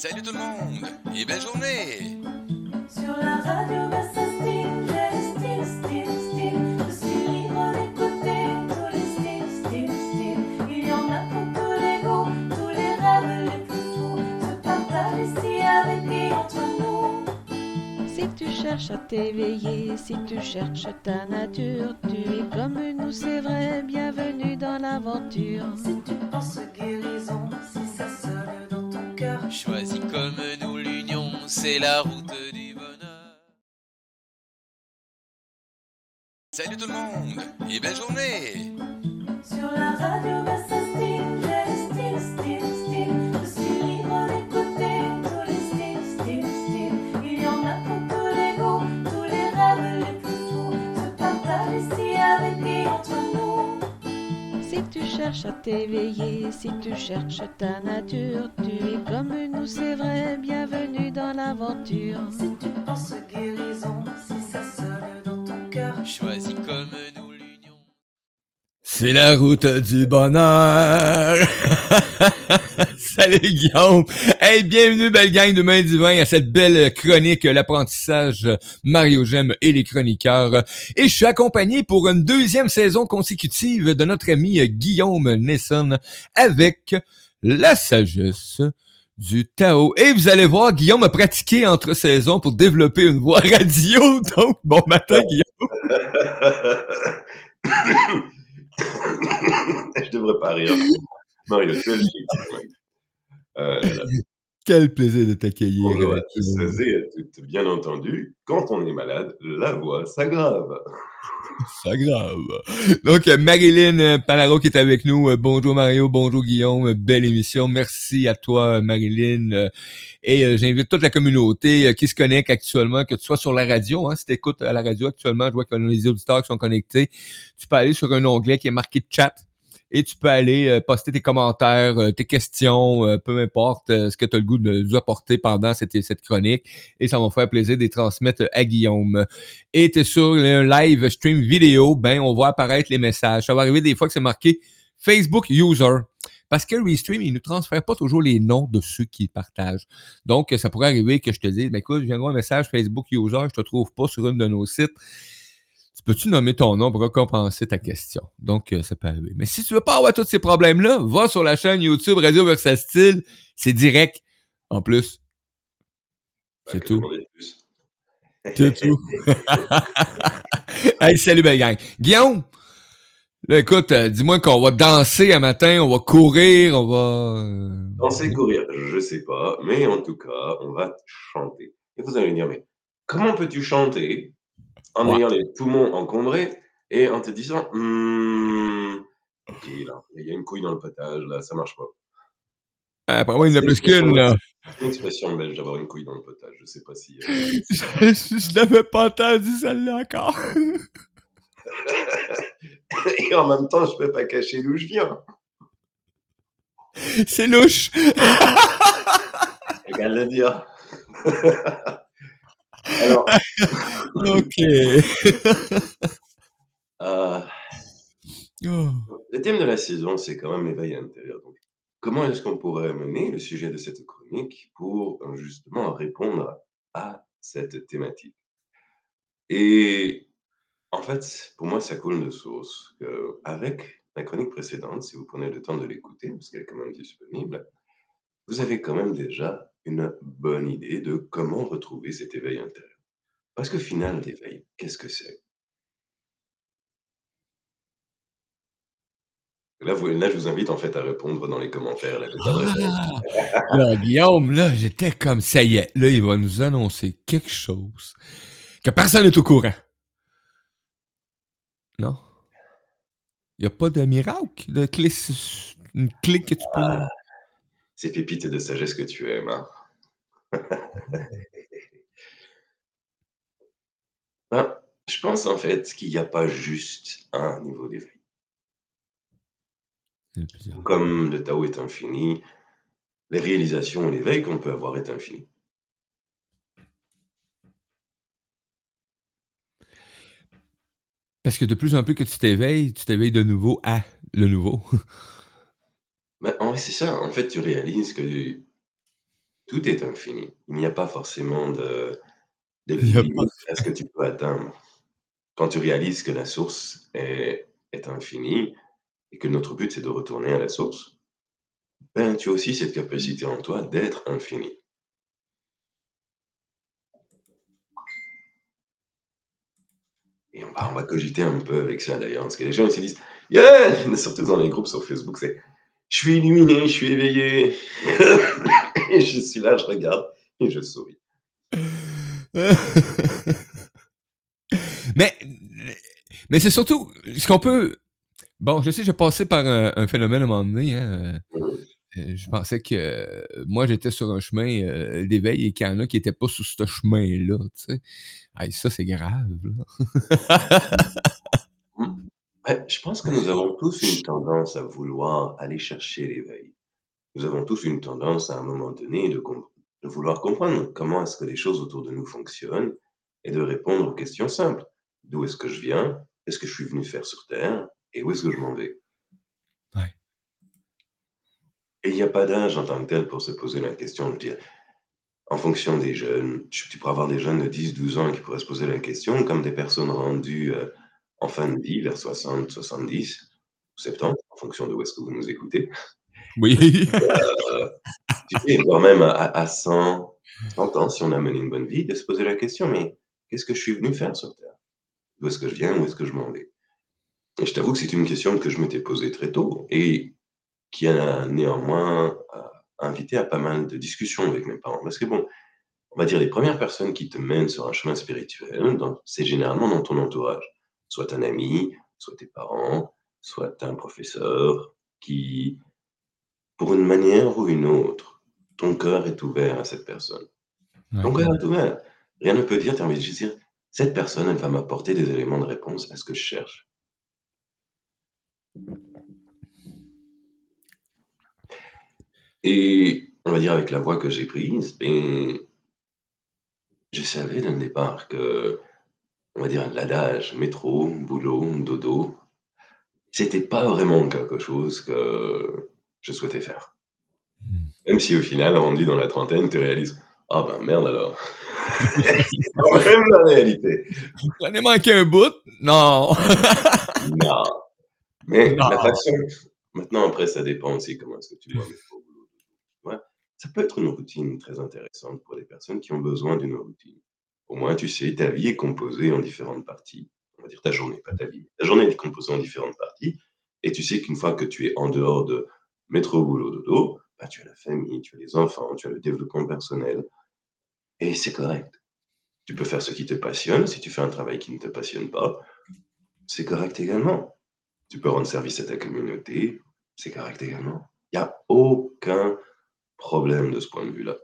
Salut tout le monde et belle journée. Sur la radio Versa Style, les styles, styles, styles. Je suis libre d'écouter tous les styles, styles, styles. Il y en a pour tous les goûts, tous les rêves les plus fous. Se partage ici avec et entre nous. Si tu cherches à t'éveiller, si tu cherches ta nature, tu es comme nous, c'est vrai, bienvenue dans l'aventure. Si tu penses guérison, si ça sonne dans ton cœur, choisis comme nous l'union, c'est la route du bonheur. Salut tout le monde et belle journée. Sur la radio Versa Style, les styles, styles, styles. Je suis libre d'écouter tous les styles, styles, styles. Il y en a pour tous les goûts, tous les rêves les plus fous. Se partage ici avec et entre nous. Si tu cherches à t'éveiller, si tu cherches ta nature, tu es comme nous, c'est vrai, bienvenue dans l'aventure. Si tu penses guérison, si ça sonne dans ton cœur, choisis comme nous l'union. C'est la route du bonheur. Salut Guillaume. Hey, bienvenue belle gang de Main Divin à cette belle chronique, l'apprentissage Mario J M et les chroniqueurs. Et je suis accompagné pour une deuxième saison consécutive de notre ami Guillaume Nyssens avec la sagesse du Tao. Et vous allez voir, Guillaume a pratiqué entre saisons pour développer une voix radio. Donc, bon matin Guillaume. Je devrais pas rire. Non, il y a quel plaisir de t'accueillir. Bonjour à tous et à toutes. Bien entendu, quand on est malade, la voix s'aggrave. Donc, Marie-Lyne Panaro qui est avec nous. Bonjour Mario, bonjour Guillaume. Belle émission. Merci à toi, Marie-Lyne. Et j'invite toute la communauté qui se connecte actuellement, que tu sois sur la radio. Hein, si tu écoutes à la radio actuellement, je vois que les auditeurs qui sont connectés, tu peux aller sur un onglet qui est marqué « Chat ». Et tu peux aller poster tes commentaires, tes questions, peu importe ce que tu as le goût de nous apporter pendant cette chronique. Et ça va me faire plaisir de les transmettre à Guillaume. Et tu es sur le live stream vidéo, ben on voit apparaître les messages. Ça va arriver des fois que c'est marqué « Facebook user ». Parce que Restream, il ne nous transfère pas toujours les noms de ceux qui partagent. Donc, ça pourrait arriver que je te dise « Ben écoute, je viens de voir un message Facebook user, je te trouve pas sur une de nos sites ». Peux-tu nommer ton nom pour récompenser ta question? Donc, ça peut arriver. Mais si tu veux pas avoir tous ces problèmes-là, va sur la chaîne YouTube Radio Versa Style. C'est direct. En plus, c'est tout. C'est tout. Hey, salut, belle gang. Guillaume, là, écoute, dis-moi qu'on va danser un matin, on va courir, on va... Danser, courir, je sais pas. Mais en tout cas, on va chanter. Et vous allez me dire, mais comment peux-tu chanter en ayant les poumons encombrés et en te disant ok, là, il y a une couille dans le potage, là, ça marche pas. Ah, pour moi, il y en a plus qu'une, là. C'est une expression belge d'avoir une couille dans le potage, je sais pas si... Je n'avais pas entendu celle-là encore. Et en même temps, je peux pas cacher d'où je viens. C'est louche. Regarde le dire. Alors, le thème de la saison, c'est quand même l'éveil à l'intérieur. Donc, comment est-ce qu'on pourrait mener le sujet de cette chronique pour justement répondre à cette thématique? Et en fait, pour moi, ça coule de source. Avec la chronique précédente, si vous prenez le temps de l'écouter, parce qu'elle est quand même disponible, vous avez quand même déjà une bonne idée de comment retrouver cet éveil intérieur. Parce qu'au final, l'éveil, qu'est-ce que c'est? Là, je vous invite en fait à répondre dans les commentaires. Là, Guillaume, là, j'étais comme ça y est. Là, il va nous annoncer quelque chose que personne n'est au courant. Non? Il n'y a pas de miracle, de clé, une clé que tu peux... Ces pépites de sagesse que tu aimes. Hein? Ben, je pense en fait qu'il n'y a pas juste un niveau d'éveil. Comme le Tao est infini, les réalisations et l'éveil qu'on peut avoir est infini. Parce que de plus en plus que tu t'éveilles de nouveau à le nouveau. Ben, en vrai, c'est ça. En fait, tu réalises que Tout est infini. Il n'y a pas forcément de limite à ce que tu peux atteindre. Quand tu réalises que la source est infinie et que notre but, c'est de retourner à la source, ben, tu as aussi cette capacité en toi d'être infini. Et on va cogiter un peu avec ça d'ailleurs, parce que les gens ils se disent « Yeah !» Surtout dans les groupes sur Facebook, c'est « Je suis illuminé, je suis éveillé !» Et je suis là, je regarde et je souris. Mais c'est surtout ce qu'on peut... Bon, je sais, j'ai passé par un phénomène à un moment donné. Hein. Je pensais que moi, j'étais sur un chemin d'éveil et qu'il y en a qui n'étaient pas sur ce chemin-là. Tu sais. Hey, ça, c'est grave. Ouais, je pense que nous avons tous une tendance à vouloir aller chercher l'éveil. Nous avons tous une tendance à un moment donné de vouloir comprendre comment est-ce que les choses autour de nous fonctionnent et de répondre aux questions simples. D'où est-ce que je viens? Est-ce que je suis venu faire sur Terre? Et où est-ce que je m'en vais? Ouais. Et il n'y a pas d'âge en tant que tel pour se poser la question. Je veux dire, en fonction des jeunes, tu pourras avoir des jeunes de 10-12 ans qui pourraient se poser la question, comme des personnes rendues en fin de vie, vers 60, 70, ou 70, en fonction de où est-ce que vous nous écoutez. Oui. Tu sais, voire même à 100 ans, si on a mené une bonne vie, de se poser la question, mais qu'est-ce que je suis venu faire sur Terre? D'où est-ce que je viens? Où est-ce que je m'en vais? Et je t'avoue que c'est une question que je m'étais posée très tôt et qui a néanmoins invité à pas mal de discussions avec mes parents. Parce que bon, on va dire, les premières personnes qui te mènent sur un chemin spirituel, c'est généralement dans ton entourage. Soit un ami, soit tes parents, soit un professeur qui, pour une manière ou une autre, ton cœur est ouvert à cette personne. Ton cœur est ouvert. Rien ne peut dire, tu as envie de dire, cette personne, elle va m'apporter des éléments de réponse à ce que je cherche. Et on va dire avec la voie que j'ai prise, ben, je savais dès le départ que, on va dire, l'adage métro, boulot, dodo, c'était pas vraiment quelque chose que je souhaitais faire. Même si au final, rendu dans la trentaine, tu réalises, ah ben merde alors. C'est quand même la réalité. J'en ai manqué un bout. Non. Non. Mais la façon, maintenant après, ça dépend aussi comment est-ce que tu vois. Ouais. Ça peut être une routine très intéressante pour les personnes qui ont besoin d'une routine. Au moins, tu sais, ta vie est composée en différentes parties. On va dire ta journée, pas ta vie. Ta journée est composée en différentes parties. Et tu sais qu'une fois que tu es en dehors de métro, boulot, dodo, bah, tu as la famille, tu as les enfants, tu as le développement personnel. Et c'est correct. Tu peux faire ce qui te passionne. Si tu fais un travail qui ne te passionne pas, c'est correct également. Tu peux rendre service à ta communauté, c'est correct également. Il n'y a aucun problème de ce point de vue-là.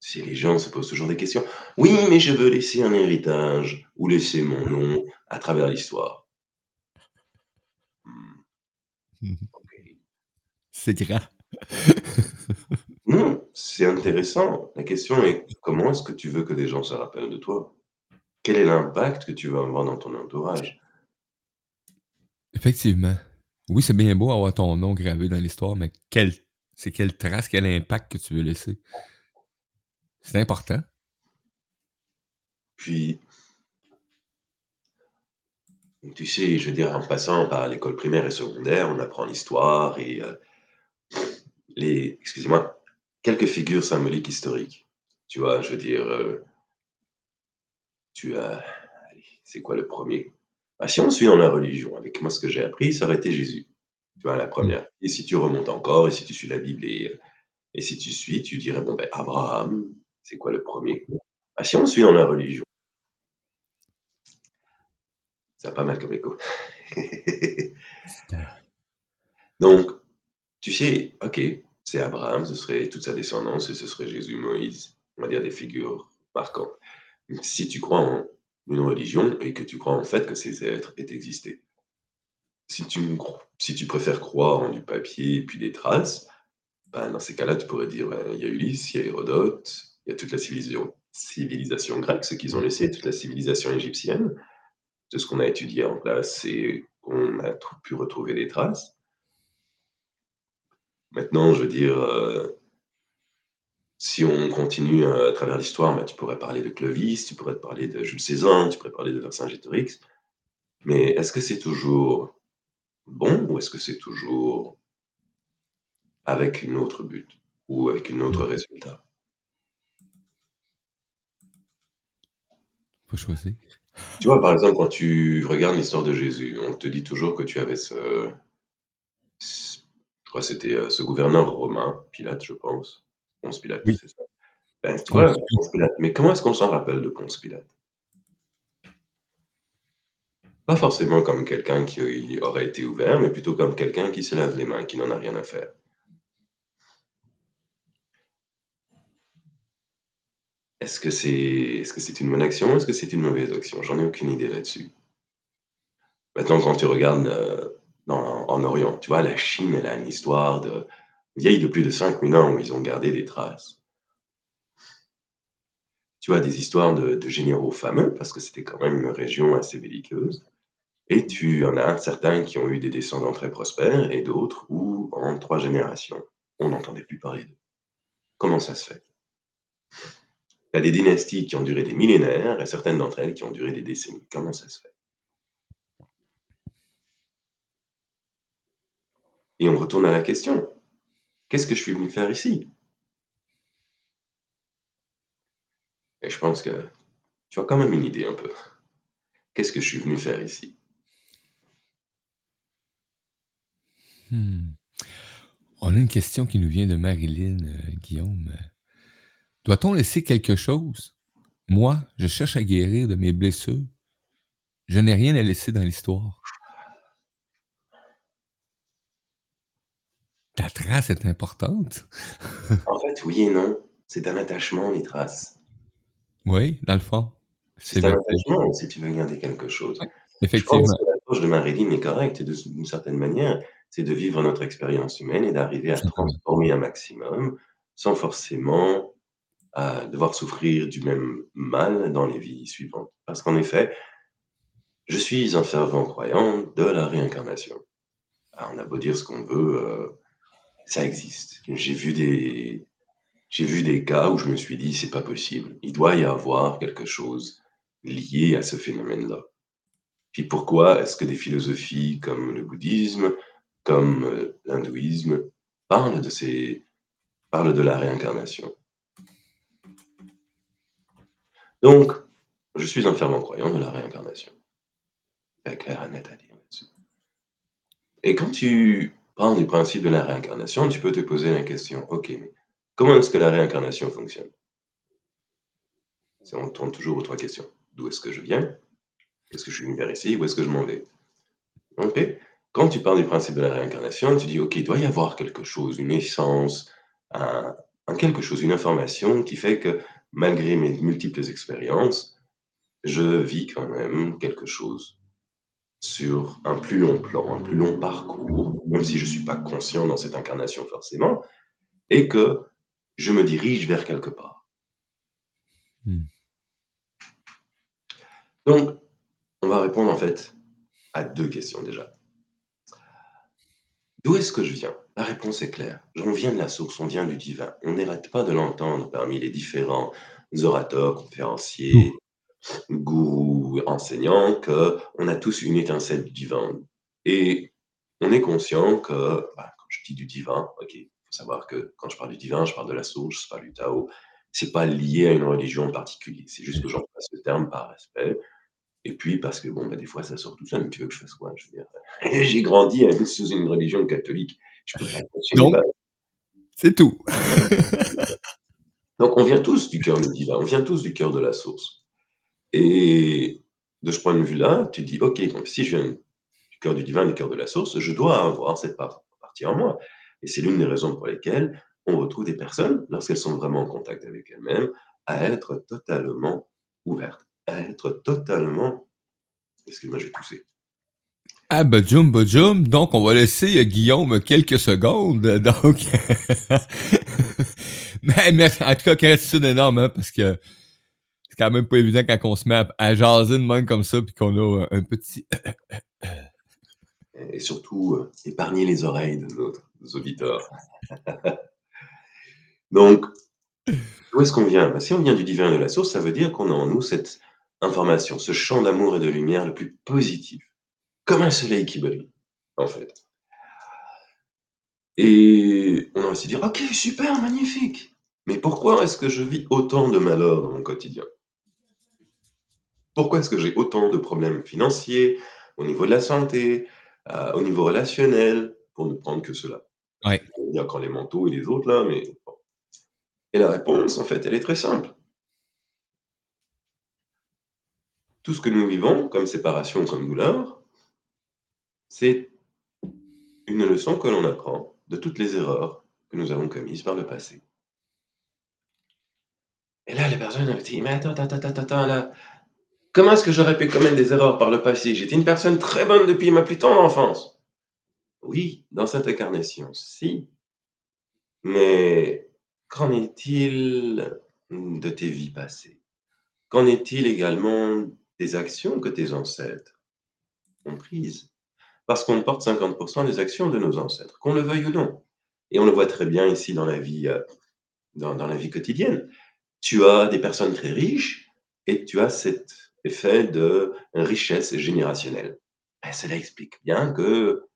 Si les gens se posent toujours des questions, oui, mais je veux laisser un héritage ou laisser mon nom à travers l'histoire. Okay. C'est grave. Non, c'est intéressant. La question est, comment est-ce que tu veux que des gens se rappellent de toi? Quel est l'impact que tu veux avoir dans ton entourage? Effectivement. Oui, c'est bien beau avoir ton nom gravé dans l'histoire, mais quelle trace, quel impact que tu veux laisser? C'est important. Puis, tu sais, je veux dire, en passant par l'école primaire et secondaire, on apprend l'histoire et quelques figures symboliques historiques. Tu vois, je veux dire, c'est quoi le premier? Ah, si on suit dans la religion, avec moi ce que j'ai appris, ça aurait été Jésus. Tu vois, la première. Et si tu remontes encore, et si tu suis la Bible, et si tu suis, tu dirais, bon ben, Abraham, c'est quoi le premier? Ah, si on suit dans la religion. Ça a pas mal comme écho. Donc, tu sais, ok, c'est Abraham, ce serait toute sa descendance, et ce serait Jésus, Moïse, on va dire des figures marquantes. Si tu crois en une religion et que tu crois en fait que ces êtres aient existé. Si tu préfères croire en du papier et puis des traces, ben dans ces cas-là, tu pourrais dire il y a Ulysse, il y a Hérodote, il y a toute la civilisation grecque, ce qu'ils ont laissé, toute la civilisation égyptienne, de ce qu'on a étudié en classe et qu'on a pu retrouver des traces. Maintenant, je veux dire, Si on continue à travers l'histoire, bah, tu pourrais parler de Clovis, tu pourrais parler de Jules César, tu pourrais parler de Vercingétorix. Mais est-ce que c'est toujours bon ou est-ce que c'est toujours avec une autre but ou avec un autre résultat? Faut choisir. Tu vois, par exemple, quand tu regardes l'histoire de Jésus, on te dit toujours que tu avais je crois que c'était ce gouverneur romain, Pilate, je pense. Ponce Pilate, oui. C'est ça. Ben, tu vois, Ponce Pilate. Mais comment est-ce qu'on s'en rappelle de Ponce Pilate? Pas forcément comme quelqu'un qui aurait été ouvert, mais plutôt comme quelqu'un qui se lave les mains, qui n'en a rien à faire. Est-ce que c'est une bonne action? Est-ce que c'est une mauvaise action? J'en ai aucune idée là-dessus. Maintenant, quand tu regardes en Orient, tu vois, la Chine, elle a une histoire vieille de plus de 5000 ans où ils ont gardé des traces. Tu vois, des histoires de généraux fameux, parce que c'était quand même une région assez belliqueuse. Et tu en as certains qui ont eu des descendants très prospères et d'autres où, en 3 générations, on n'entendait plus parler d'eux. Comment ça se fait? Il y a des dynasties qui ont duré des millénaires et certaines d'entre elles qui ont duré des décennies. Comment ça se fait? Et on retourne à la question. Qu'est-ce que je suis venu faire ici? Et je pense que tu as quand même une idée un peu. Qu'est-ce que je suis venu faire ici? On a une question qui nous vient de Marie-Lyne, Guillaume. Doit-on laisser quelque chose? Moi, je cherche à guérir de mes blessures. Je n'ai rien à laisser dans l'histoire. Ta trace est importante. En fait, oui et non. C'est un attachement, les traces. Oui, dans le fond. C'est un attachement si tu veux garder quelque chose. Ouais, effectivement. Je pense que l'approche de Marie-Lyne est correcte d'une certaine manière. C'est de vivre notre expérience humaine et d'arriver à transformer un maximum sans forcément à devoir souffrir du même mal dans les vies suivantes. Parce qu'en effet, je suis un fervent croyant de la réincarnation. Alors, on a beau dire ce qu'on veut, ça existe. J'ai vu des cas où je me suis dit, c'est pas possible. Il doit y avoir quelque chose lié à ce phénomène-là. Puis pourquoi est-ce que des philosophies comme le bouddhisme, comme l'hindouisme, parlent de la réincarnation? Donc, je suis un fervent croyant de la réincarnation. C'est clair et net à dire là-dessus. Et quand tu pars du principe de la réincarnation, tu peux te poser la question, ok, mais comment est-ce que la réincarnation fonctionne? On tourne toujours aux 3 questions. D'où est-ce que je viens? Est-ce que je suis venu vers ici? Où est-ce que je m'en vais? Ok. Quand tu pars du principe de la réincarnation, tu dis, ok, il doit y avoir quelque chose, une essence, un quelque chose, une information qui fait que malgré mes multiples expériences, je vis quand même quelque chose sur un plus long plan, un plus long parcours, même si je ne suis pas conscient dans cette incarnation forcément, et que je me dirige vers quelque part. Donc, on va répondre en fait à 2 questions déjà. D'où est-ce que je viens? La réponse est claire. On vient de la source, on vient du divin. On n'arrête pas de l'entendre parmi les différents orateurs, conférenciers, gourous, enseignants, qu'on a tous une étincelle du divin. Et on est conscient que, quand je dis du divin, il faut savoir que quand je parle du divin, je parle de la source, je parle du Tao. Ce n'est pas lié à une religion en particulier. C'est juste que j'en passe le terme par respect. Et puis, parce que, des fois, ça sort tout seul, mais tu veux que je fasse quoi? Je veux dire, j'ai grandi sous une religion catholique. Je peux pas continuer. Donc, c'est tout. Donc, on vient tous du cœur du divin, on vient tous du cœur de la source. Et de ce point de vue-là, tu dis, OK, donc, si je viens du cœur du divin, du cœur de la source, je dois avoir cette partie en moi. Et c'est l'une des raisons pour lesquelles on retrouve des personnes, lorsqu'elles sont vraiment en contact avec elles-mêmes, à être totalement ouvertes. À être totalement... Excuse-moi, j'ai toussé. Ah, badjoum, badjoum. Donc, on va laisser Guillaume quelques secondes. Donc, mais en tout cas, gratitude énorme, hein, parce que c'est quand même pas évident quand on se met à jaser de même comme ça, puis qu'on a un petit... Et surtout, épargner les oreilles de nos auditeurs. Donc, D'où est-ce qu'on vient? Si on vient du divin et de la source, ça veut dire qu'on a en nous cette information, ce champ d'amour et de lumière le plus positif, comme un soleil qui brille, en fait. Et on a aussi dit, ok, super, magnifique. Mais pourquoi est-ce que je vis autant de malheurs dans mon quotidien? Pourquoi est-ce que j'ai autant de problèmes financiers, au niveau de la santé, au niveau relationnel, pour ne prendre que cela? Ouais. On va dire quand les mentaux et les autres, là, mais... Et la réponse, en fait, elle est très simple. Tout ce que nous vivons, comme séparation, comme douleur, c'est une leçon que l'on apprend de toutes les erreurs que nous avons commises par le passé. Et là, les personnes me disent, mais attends, là, comment est-ce que j'aurais pu commettre des erreurs par le passé? J'étais une personne très bonne depuis ma plus tendre enfance. Oui, dans cette incarnation, si. Mais qu'en est-il de tes vies passées? Qu'en est-il également des actions que tes ancêtres ont prises? Parce qu'on porte 50% des actions de nos ancêtres, qu'on le veuille ou non. Et on le voit très bien ici dans la vie quotidienne. Tu as des personnes très riches et tu as cet effet de richesse générationnelle. Ben, cela explique bien que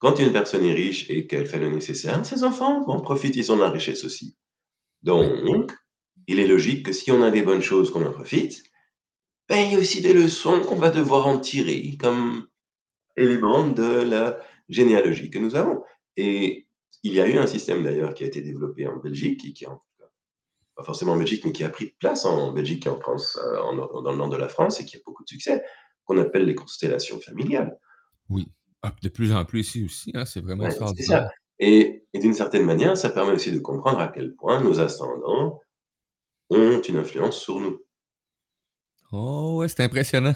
quand une personne est riche et qu'elle fait le nécessaire, ses enfants en profitent, ils ont de la richesse aussi. Donc, il est logique que si on a des bonnes choses, qu'on en profite, ben, il y a aussi des leçons qu'on va devoir en tirer comme élément de la généalogie que nous avons. Et il y a eu un système d'ailleurs qui a été développé en Belgique, et qui en pas forcément en Belgique, mais qui a pris place en Belgique et en France, dans le nord de la France, et qui a beaucoup de succès, qu'on appelle les constellations familiales. Oui, de plus en plus ici aussi, hein, c'est vraiment... Ouais, c'est ça. Et d'une certaine manière, ça permet aussi de comprendre à quel point nos ascendants ont une influence sur nous. Oh ouais, c'est impressionnant.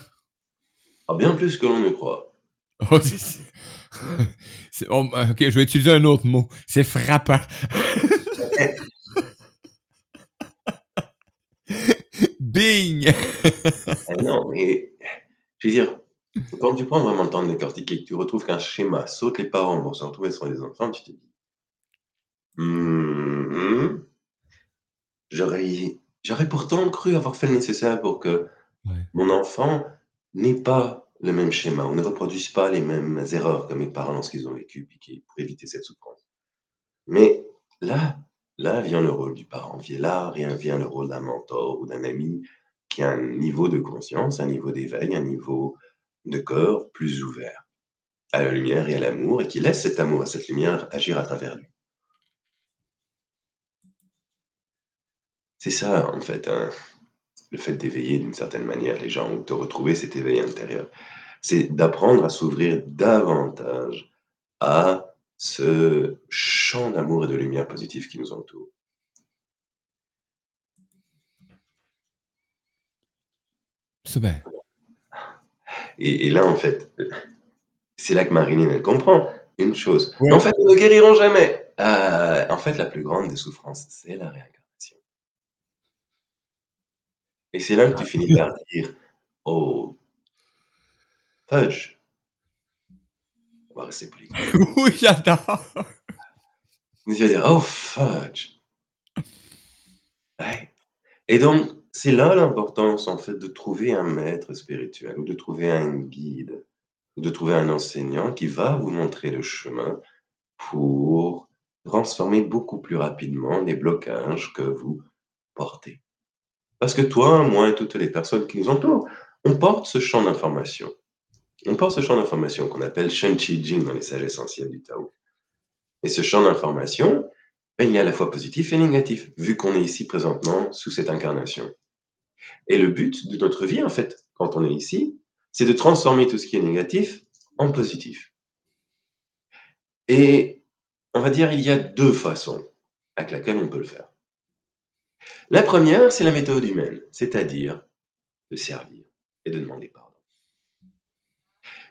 Ah, bien plus que l'on ne croit. Oh, ok, je vais utiliser un autre mot. C'est frappant. Bing! Non, mais je veux dire, quand tu prends vraiment le temps de décortiquer et que tu retrouves qu'un schéma saute, les parents vont se retrouver sur les enfants, tu te dis j'aurais pourtant cru avoir fait le nécessaire pour que mon enfant n'ait pas le même schéma, on ne reproduise pas les mêmes erreurs que mes parents lorsqu'ils ont vécu pour éviter cette souffrance. Mais là vient le rôle du parent vieillard, et vient le rôle d'un mentor ou d'un ami qui a un niveau de conscience, un niveau d'éveil, un niveau de corps plus ouvert à la lumière et à l'amour, et qui laisse cet amour, cette lumière agir à travers lui. C'est ça, en fait, hein, le fait d'éveiller d'une certaine manière les gens, ou de retrouver cet éveil intérieur. C'est d'apprendre à s'ouvrir davantage à ce champ d'amour et de lumière positive qui nous entoure. C'est bien. Et là, en fait, c'est là que Marie-Lyne, elle comprend une chose. Oui. En fait, nous ne guérirons jamais. En fait, la plus grande des souffrances, c'est la réincarnation. Et c'est là que tu finis par dire, oh, fudge. On va rester poli. Oui, j'adore. Vous allez dire, oh, fudge. Ouais. Et donc, c'est là l'importance, en fait, de trouver un maître spirituel, ou de trouver un guide, ou de trouver un enseignant qui va vous montrer le chemin pour transformer beaucoup plus rapidement les blocages que vous portez. Parce que toi, moi et toutes les personnes qui nous entourent, on porte ce champ d'information. On porte ce champ d'information qu'on appelle Shen Chi Jing dans les sagesses anciennes du Tao. Et ce champ d'information, ben, il est à la fois positif et négatif, vu qu'on est ici présentement sous cette incarnation. Et le but de notre vie, en fait, quand on est ici, c'est de transformer tout ce qui est négatif en positif. Et on va dire, il y a deux façons avec laquelle on peut le faire. La première, c'est la méthode humaine, c'est-à-dire de servir et de demander pardon.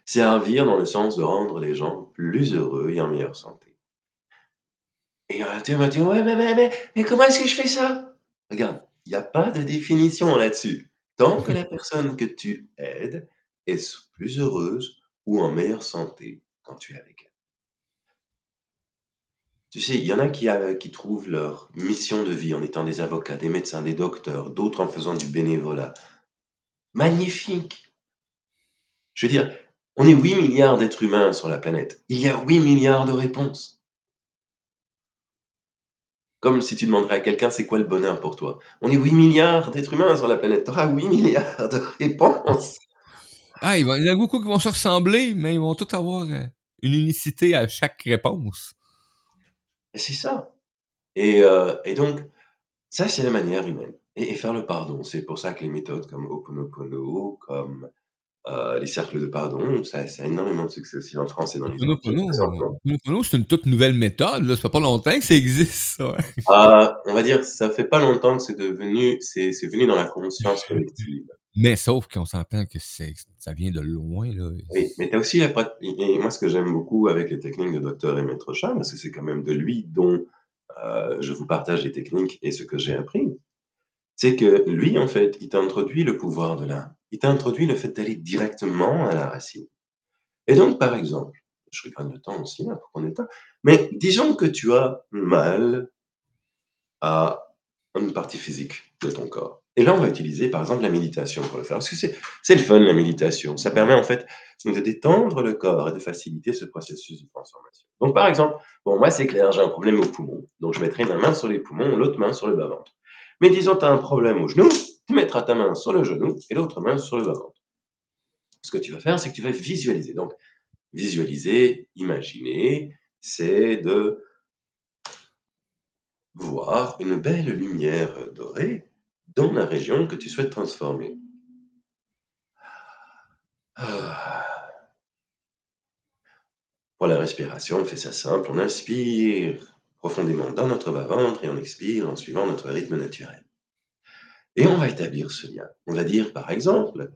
Servir dans le sens de rendre les gens plus heureux et en meilleure santé. Et on va dire, ouais, mais comment est-ce que je fais ça? Regarde, il n'y a pas de définition là-dessus. Tant que la personne que tu aides est plus heureuse ou en meilleure santé quand tu es avec elle. Tu sais, il y en a qui trouvent leur mission de vie en étant des avocats, des médecins, des docteurs, d'autres en faisant du bénévolat. Magnifique. Je veux dire, on est 8 milliards d'êtres humains sur la planète. Il y a 8 milliards de réponses. Comme si tu demanderais à quelqu'un, c'est quoi le bonheur pour toi? On est 8 milliards d'êtres humains sur la planète. Tu auras 8 milliards de réponses. Ah, il y en a beaucoup qui vont se ressembler, mais ils vont tous avoir une unicité à chaque réponse. C'est ça. Et donc, ça, c'est la manière humaine. Et faire le pardon, c'est pour ça que les méthodes comme Ho'oponopono, comme les cercles de pardon, ça a énormément de succès aussi en France et dans les autres. Ho'oponopono, c'est une toute nouvelle méthode. Là. Ça fait pas longtemps que ça existe. Ça. On va dire, ça fait pas longtemps que c'est venu dans la conscience collective. Mais sauf qu'on s'entend que ça vient de loin. Là. Oui, mais tu as aussi la pratique. Et moi, ce que j'aime beaucoup avec les techniques de Docteur Emmett Rochard, parce que c'est quand même de lui dont je vous partage les techniques et ce que j'ai appris, c'est que lui, en fait, il t'a introduit le pouvoir de l'âme. Il t'a introduit le fait d'aller directement à la racine. Et donc, par exemple, je regarde le temps aussi, là, pour qu'on ait temps, mais disons que tu as mal à une partie physique de ton corps. Et là, on va utiliser, par exemple, la méditation pour le faire. Parce que c'est le fun, la méditation. Ça permet, en fait, de détendre le corps et de faciliter ce processus de transformation. Donc, par exemple, bon, moi, c'est clair, j'ai un problème aux poumons. Donc, je mettrai ma main sur les poumons, l'autre main sur le bas-ventre. Mais disons, tu as un problème au genou, tu mettras ta main sur le genou et l'autre main sur le bas-ventre. Ce que tu vas faire, c'est que tu vas visualiser. Donc, visualiser, imaginer, c'est de voir une belle lumière dorée dans la région que tu souhaites transformer. Pour la respiration, on fait ça simple, on inspire profondément dans notre bas-ventre et on expire en suivant notre rythme naturel. Et on va établir ce lien. On va dire, par exemple,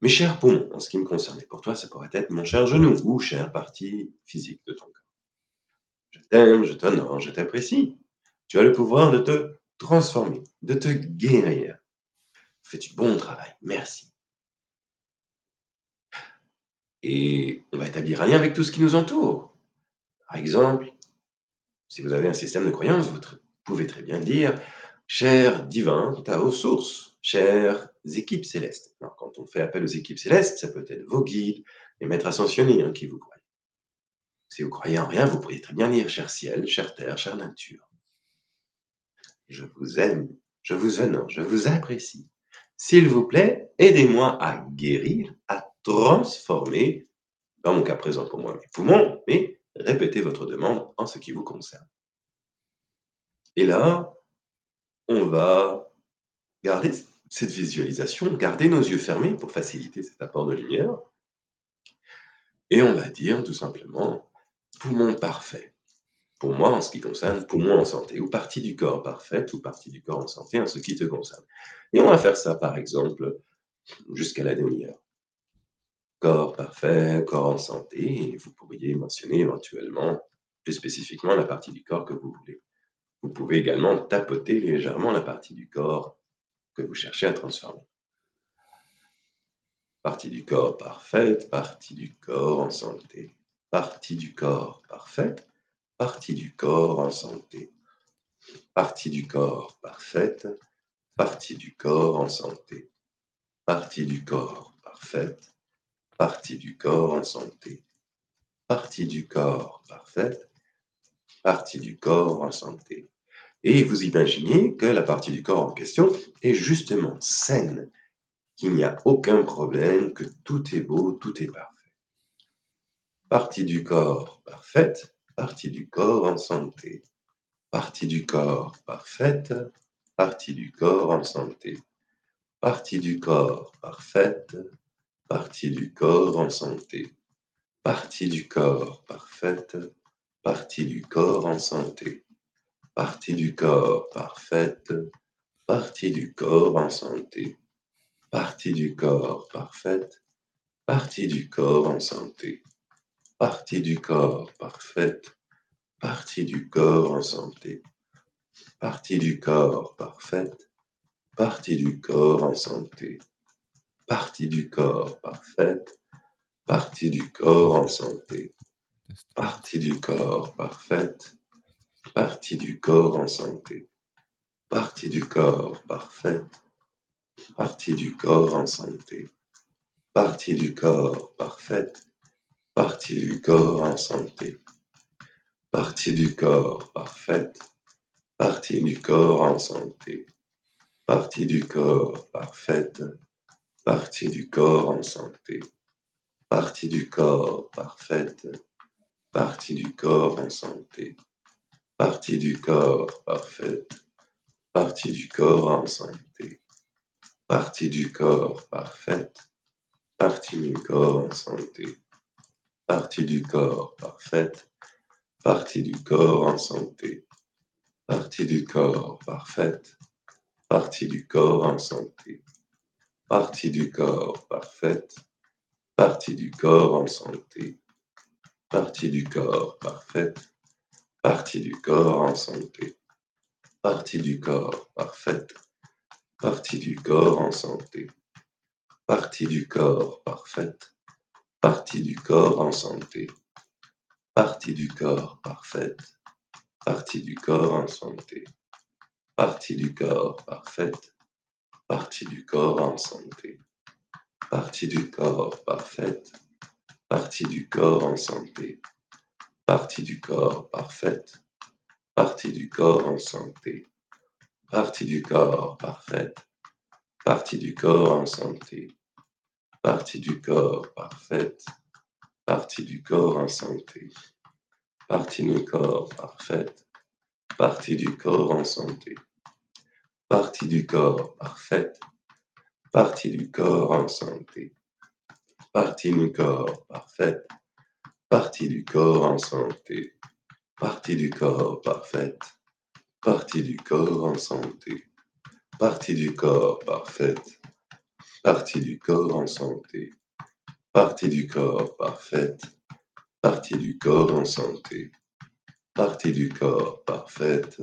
mes chers poumons, en ce qui me concerne, pour toi, ça pourrait être mon cher genou ou chère partie physique de ton corps. Je t'aime, je t'honore, je t'apprécie. Tu as le pouvoir de te transformer, de te guérir. Fais du bon travail, merci. Et on va établir un lien avec tout ce qui nous entoure. Par exemple, si vous avez un système de croyance, vous pouvez très bien dire « Cher divin, Tao source, chères équipes célestes ». Alors, quand on fait appel aux équipes célestes, ça peut être vos guides, les maîtres ascensionnés hein, qui vous croient. Si vous croyez en rien, vous pourriez très bien dire « Cher ciel, chère terre, chère nature ». Je vous aime, je vous honore, je vous apprécie. S'il vous plaît, aidez-moi à guérir, à transformer, dans mon cas présent pour moi, mes poumons, mais répétez votre demande en ce qui vous concerne. Et là, on va garder cette visualisation, garder nos yeux fermés pour faciliter cet apport de lumière. Et on va dire tout simplement, poumon parfait. Pour moi, en ce qui concerne, pour moi en santé, ou partie du corps parfaite, ou partie du corps en santé, en ce qui te concerne. Et on va faire ça, par exemple, jusqu'à la demi-heure. Corps parfait, corps en santé, et vous pourriez mentionner éventuellement, plus spécifiquement, la partie du corps que vous voulez. Vous pouvez également tapoter légèrement la partie du corps que vous cherchez à transformer. Partie du corps parfaite, partie du corps en santé, partie du corps parfaite, partie du corps en santé, partie du corps parfaite, partie du corps en santé, partie du corps parfaite, partie du corps en santé, partie du corps parfaite, partie du corps en santé. Et vous imaginez que la partie du corps en question est justement saine, qu'il n'y a aucun problème, que tout est beau, tout est parfait. Partie du corps parfaite, partie du corps en santé, partie du corps parfaite, partie du corps en santé, partie du corps parfaite, partie du corps en santé, partie du corps parfaite, partie du corps en santé, partie du corps parfaite, partie du corps en santé, partie du corps parfaite, partie du corps en santé. Partie du corps parfaite, partie du corps en santé, partie du corps parfaite, partie du corps en santé, partie du corps parfaite, partie du corps en santé, partie du corps parfaite, partie du corps en santé, partie du corps parfaite, partie du corps en santé, partie du corps parfaite, partie du corps en santé, partie du corps parfaite, partie du corps en santé, partie du corps parfaite, partie du corps en santé, partie du corps parfaite, partie du corps en santé, partie du corps parfaite, partie du corps en santé, partie du corps parfaite, partie du corps en santé, partie du corps parfaite, partie du corps en santé, partie du corps parfaite, partie du corps en santé, partie du corps parfaite, partie du corps en santé, partie du corps parfaite, partie du corps en santé, partie du corps parfaite, partie du corps en santé, partie du corps parfaite, partie du corps en santé, partie du corps parfaite, partie du corps en santé, partie du corps parfaite, partie du corps en santé, partie du corps parfaite, partie du corps en santé, partie du corps parfaite, partie du corps en santé, partie du corps parfaite, partie du corps en santé, partie du corps parfaite, partie du corps en santé, partie du corps parfaite, partie du corps en santé, partie du corps parfaite, partie du corps en santé, partie du corps parfaite, partie du corps en santé, partie du corps parfaite, partie du corps en santé, partie du corps parfaite, partie du corps en santé, partie du corps parfaite, partie du corps en santé, partie du corps parfaite, partie du corps en santé, partie du corps parfaite, partie du corps en santé, partie du corps parfaite, partie du corps en santé, partie du corps parfaite,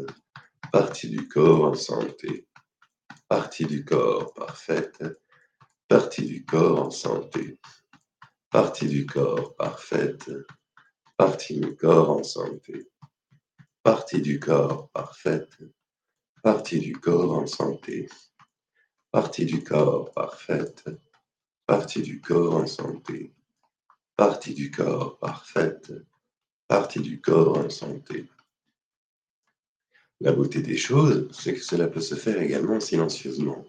partie du corps en santé, partie du corps parfaite, partie du corps en santé, partie du corps parfaite, partie du corps en santé. La beauté des choses, c'est que cela peut se faire également silencieusement.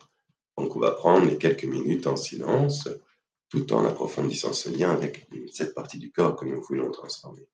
Donc on va prendre les quelques minutes en silence, tout en approfondissant ce lien avec cette partie du corps que nous voulons transformer.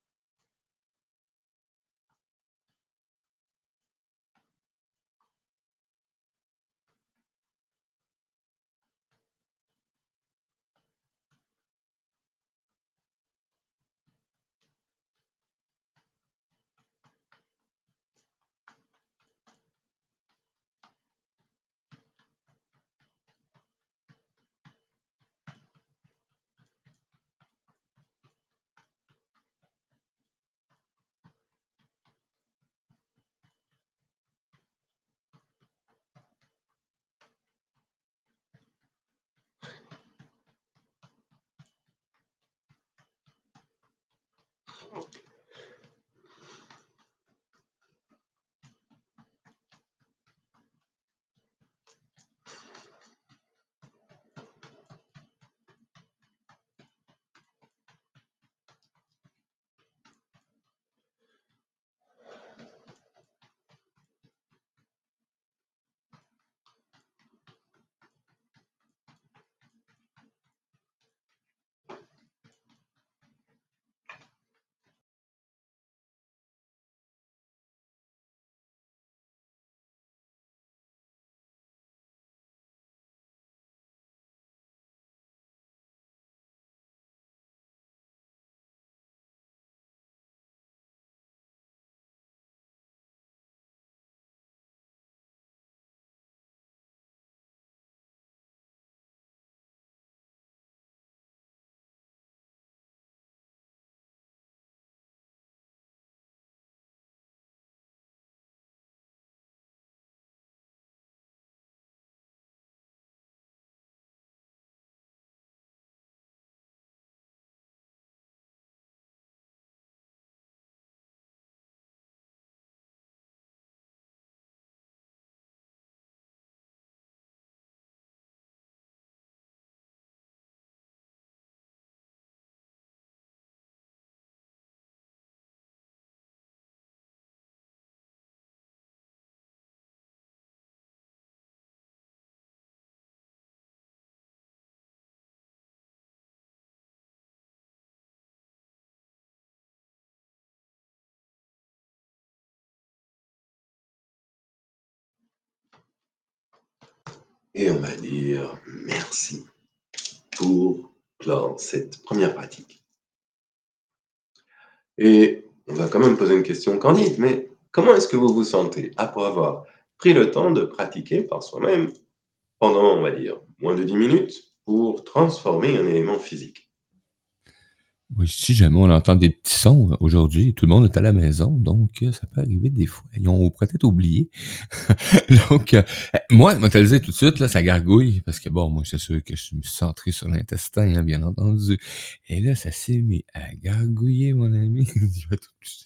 et on va dire merci pour clore cette première pratique. Et on va quand même poser une question candide, mais comment est-ce que vous vous sentez après avoir pris le temps de pratiquer par soi-même pendant, on va dire, moins de 10 minutes pour transformer un élément physique? Oui, si jamais on entend des petits sons, aujourd'hui, tout le monde est à la maison, donc ça peut arriver des fois. Ils ont peut-être oublié. Donc, moi, je mentalisais tout de suite, là, ça gargouille, parce que bon, moi, c'est sûr que je me suis centré sur l'intestin, hein, bien entendu. Et là, ça s'est mis à gargouiller, mon ami. Je vais tout toucher.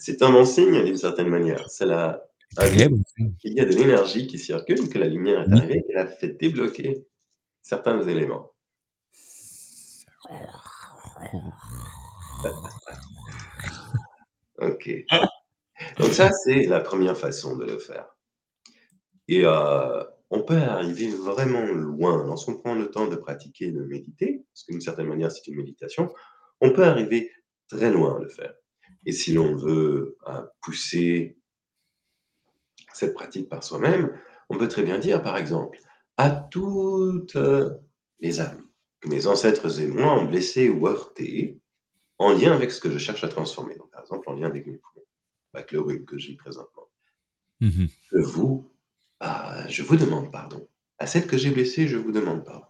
C'est un bon signe, d'une certaine manière. C'est la... Il y a de l'énergie qui circule, que la lumière est arrivée, qu'elle a fait débloquer certains éléments. Ok. Donc ça, c'est la première façon de le faire. Et on peut arriver vraiment loin. Lorsqu'on prend le temps de pratiquer, de méditer, parce que d'une certaine manière, c'est une méditation, on peut arriver très loin à le faire. Et si l'on veut pousser cette pratique par soi-même, on peut très bien dire, par exemple, à toutes les âmes que mes ancêtres et moi ont blessées ou heurtées en lien avec ce que je cherche à transformer. Donc, par exemple, en lien avec mes poumons, avec le rhume que j'ai présentement. Mm-hmm. Je vous demande pardon. À celles que j'ai blessées, je vous demande pardon.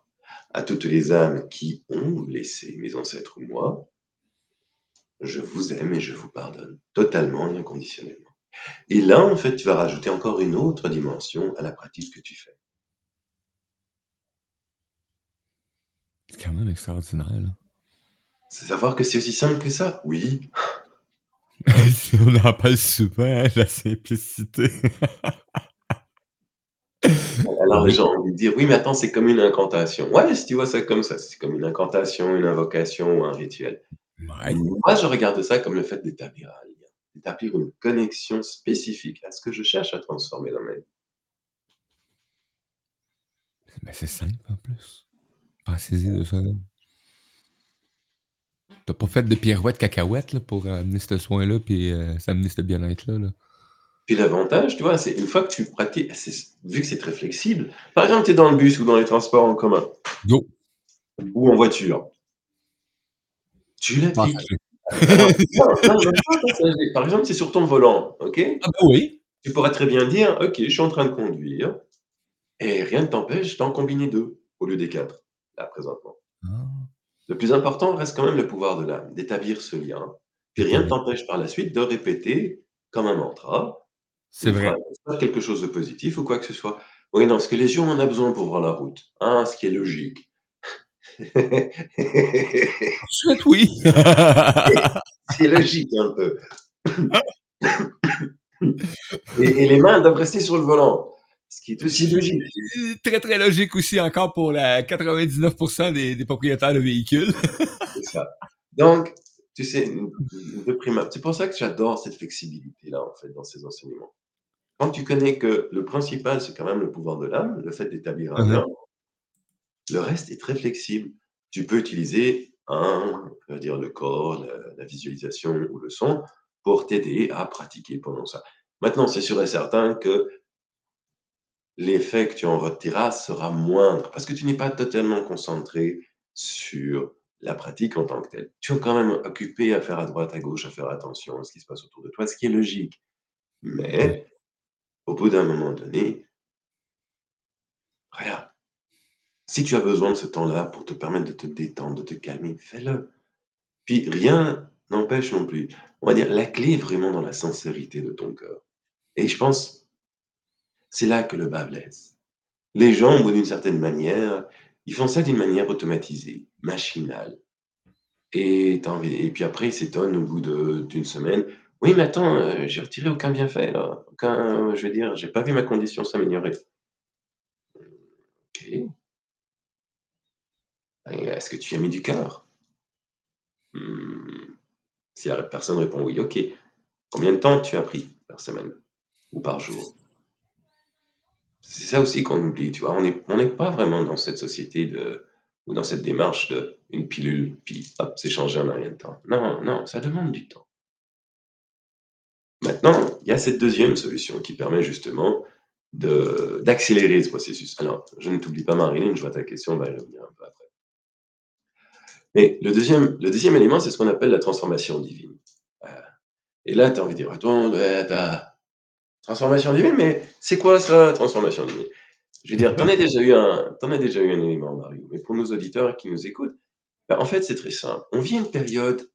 À toutes les âmes qui ont blessé mes ancêtres ou moi, je vous aime et je vous pardonne totalement et inconditionnellement. Et là, en fait, tu vas rajouter encore une autre dimension à la pratique que tu fais. C'est quand même extraordinaire, là. C'est savoir que c'est aussi simple que ça. Oui. On en parle souvent, hein, la simplicité. Alors, les gens ont envie de dire, oui, mais attends, c'est comme une incantation. Ouais, si tu vois ça comme ça, c'est comme une incantation, une invocation ou un rituel. Ouais. Moi, je regarde ça comme le fait d'établir un lien. D'établir une connexion spécifique à ce que je cherche à transformer dans ma vie. Mais c'est simple en plus. Pensez-y 2 secondes. T'as pas fait de pirouette cacahuète là, pour amener ce soin-là et s'amener ce bien-être-là. Là. Puis l'avantage, tu vois, c'est une fois que tu pratiques, vu que c'est très flexible, par exemple, tu es dans le bus ou dans les transports en commun. Go. Ou en voiture. Tu l'appliques. Par exemple, c'est sur ton volant, ok? Ah ben oui. Tu pourrais très bien dire, ok, je suis en train de conduire et rien ne t'empêche d'en combiner 2 au lieu des 4, là, présentement. Ah. Le plus important reste quand même le pouvoir de l'âme, d'établir ce lien. Puis rien ne t'empêche par la suite de répéter comme un mantra. C'est vrai. Quelque chose de positif ou quoi que ce soit. Oui, non, parce que les gens en ont besoin pour voir la route, hein, ce qui est logique. Oui. C'est logique un peu. Et les mains doivent rester sur le volant, ce qui est aussi logique. Très, très logique aussi encore pour la 99% des propriétaires de véhicules. C'est ça. Donc, tu sais, de prime, c'est pour ça que j'adore cette flexibilité-là, en fait, dans ces enseignements. Quand tu connais que le principal, c'est quand même le pouvoir de l'âme, le fait d'établir un lien, le reste est très flexible. Tu peux utiliser le corps, la visualisation ou le son pour t'aider à pratiquer pendant ça. Maintenant, c'est sûr et certain que l'effet que tu en retireras sera moindre parce que tu n'es pas totalement concentré sur la pratique en tant que telle. Tu es quand même occupé à faire à droite, à gauche, à faire attention à ce qui se passe autour de toi, ce qui est logique. Mais au bout d'un moment donné, regarde. Si tu as besoin de ce temps-là pour te permettre de te détendre, de te calmer, fais-le. Puis rien n'empêche non plus. On va dire, la clé est vraiment dans la sincérité de ton cœur. Et je pense, c'est là que le bât blesse. Les gens, au bout d'une certaine manière, ils font ça d'une manière automatisée, machinale. Et puis après, ils s'étonnent au bout d'une semaine. Oui, mais attends, j'ai retiré aucun bienfait, là. J'ai pas vu ma condition s'améliorer. Ok. Est-ce que tu as mis du cœur? Si la personne répond oui, ok. Combien de temps tu as pris par semaine ou par jour? C'est ça aussi qu'on oublie, tu vois. On n'est pas vraiment dans cette société ou dans cette démarche de une pilule, puis hop, c'est changé en un rien de temps. Non, ça demande du temps. Maintenant, il y a cette deuxième solution qui permet justement d'accélérer ce processus. Alors, je ne t'oublie pas, Marie-Lyne, je vois ta question, on va y revenir un peu après. Mais le deuxième élément, c'est ce qu'on appelle la transformation divine. Et là, tu as envie de dire, attends, transformation divine, mais c'est quoi ça, transformation divine? Je veux dire, t'en as déjà eu un élément, Mario, mais pour nos auditeurs qui nous écoutent, ben, en fait, c'est très simple. On vit une période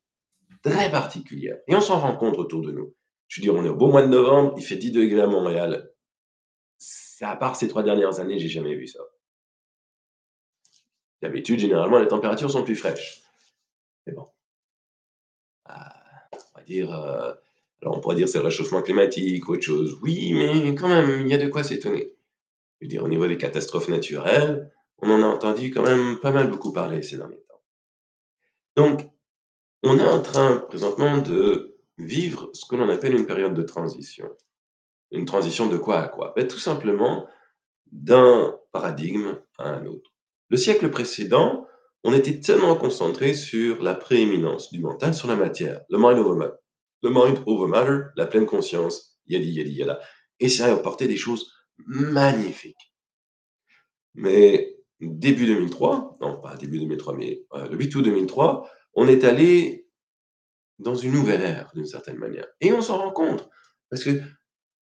très particulière et on s'en rend compte autour de nous. Je veux dire, on est au beau mois de novembre, il fait 10 degrés à Montréal. À part ces 3 dernières années, j'ai jamais vu ça. D'habitude, généralement, les températures sont plus fraîches. Mais bon. On va dire, alors on pourrait dire c'est le réchauffement climatique ou autre chose. Oui, mais quand même, il y a de quoi s'étonner. Je veux dire, au niveau des catastrophes naturelles, on en a entendu quand même pas mal beaucoup parler ces derniers temps. Donc, on est en train présentement de vivre ce que l'on appelle une période de transition. Une transition de quoi à quoi? Ben, tout simplement d'un paradigme à un autre. Le siècle précédent, on était tellement concentré sur la prééminence du mental sur la matière, le mind over matter, la pleine conscience, yadi yada. Et ça a apporté des choses magnifiques. Mais le 8 août 2003, on est allé dans une nouvelle ère, d'une certaine manière. Et on s'en rend compte, parce que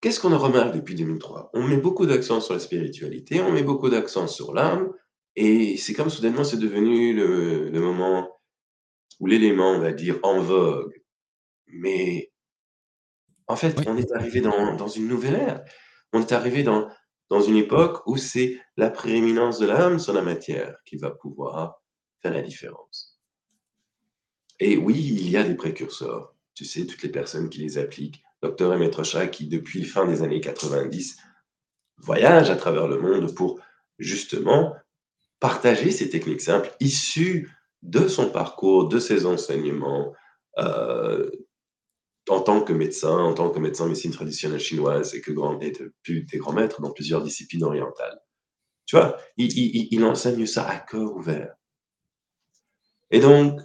qu'est-ce qu'on remarque depuis 2003? On met beaucoup d'accent sur la spiritualité, on met beaucoup d'accent sur l'âme, et c'est comme soudainement c'est devenu le moment ou l'élément, on va dire, en vogue. Mais en fait, oui. On est arrivé dans une nouvelle ère. On est arrivé dans une époque où c'est la prééminence de l'âme sur la matière qui va pouvoir faire la différence. Et oui, il y a des précurseurs. Tu sais, toutes les personnes qui les appliquent. Docteur Emmett Rochard, qui depuis la fin des années 90 voyage à travers le monde pour justement partager ces techniques simples issues de son parcours, de ses enseignements en tant que médecin, médecine traditionnelle chinoise et que grand maître dans plusieurs disciplines orientales. Tu vois, il enseigne ça à cœur ouvert. Et donc,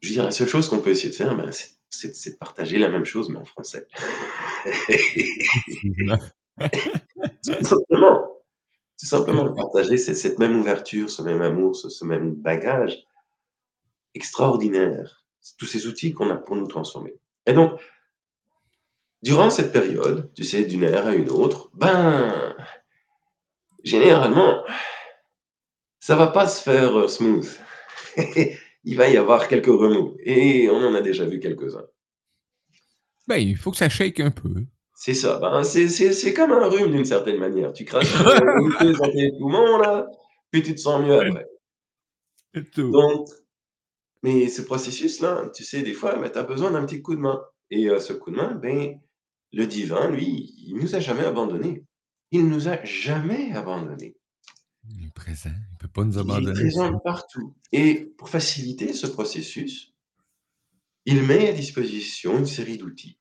je veux dire, la seule chose qu'on peut essayer de faire, ben, c'est de partager la même chose, mais en français. tout simplement de partager cette même ouverture, ce même amour, ce même bagage extraordinaire, tous ces outils qu'on a pour nous transformer. Et donc, durant cette période, tu sais, d'une ère à une autre, ben, généralement, ça ne va pas se faire smooth. Il va y avoir quelques remous. Et on en a déjà vu quelques-uns. Ben, il faut que ça shake un peu. C'est ça. Ben, c'est comme un rhume d'une certaine manière. Tu craches dans tes poumons, là, puis tu te sens mieux après. C'est tout. Donc, mais ce processus-là, tu sais, des fois, ben, tu as besoin d'un petit coup de main. Et ce coup de main, ben, le divin, lui, il ne nous a jamais abandonnés. Il est présent, il ne peut pas nous abandonner. Il est présent partout. Et pour faciliter ce processus, il met à disposition une série d'outils,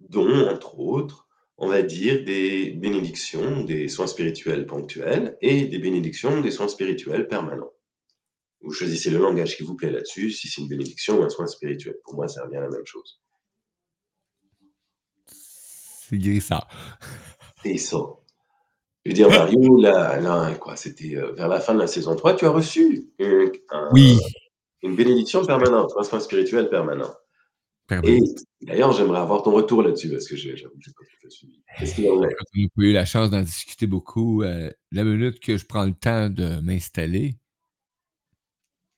dont, entre autres, on va dire des bénédictions, des soins spirituels ponctuels et des bénédictions, des soins spirituels permanents. Vous choisissez le langage qui vous plaît là-dessus, si c'est une bénédiction ou un soin spirituel. Pour moi, ça revient à la même chose. C'est guérissant. C'est ça. Je veux dire, Mario, là, quoi, c'était vers la fin de la saison 3, tu as reçu une bénédiction permanente, un soin spirituel permanent. Et d'ailleurs, j'aimerais avoir ton retour là-dessus, parce que j'avoue que je n'ai pas tout suivi. Qu'est-ce qu'il y a? J'ai eu la chance d'en discuter beaucoup. La minute que je prends le temps de m'installer,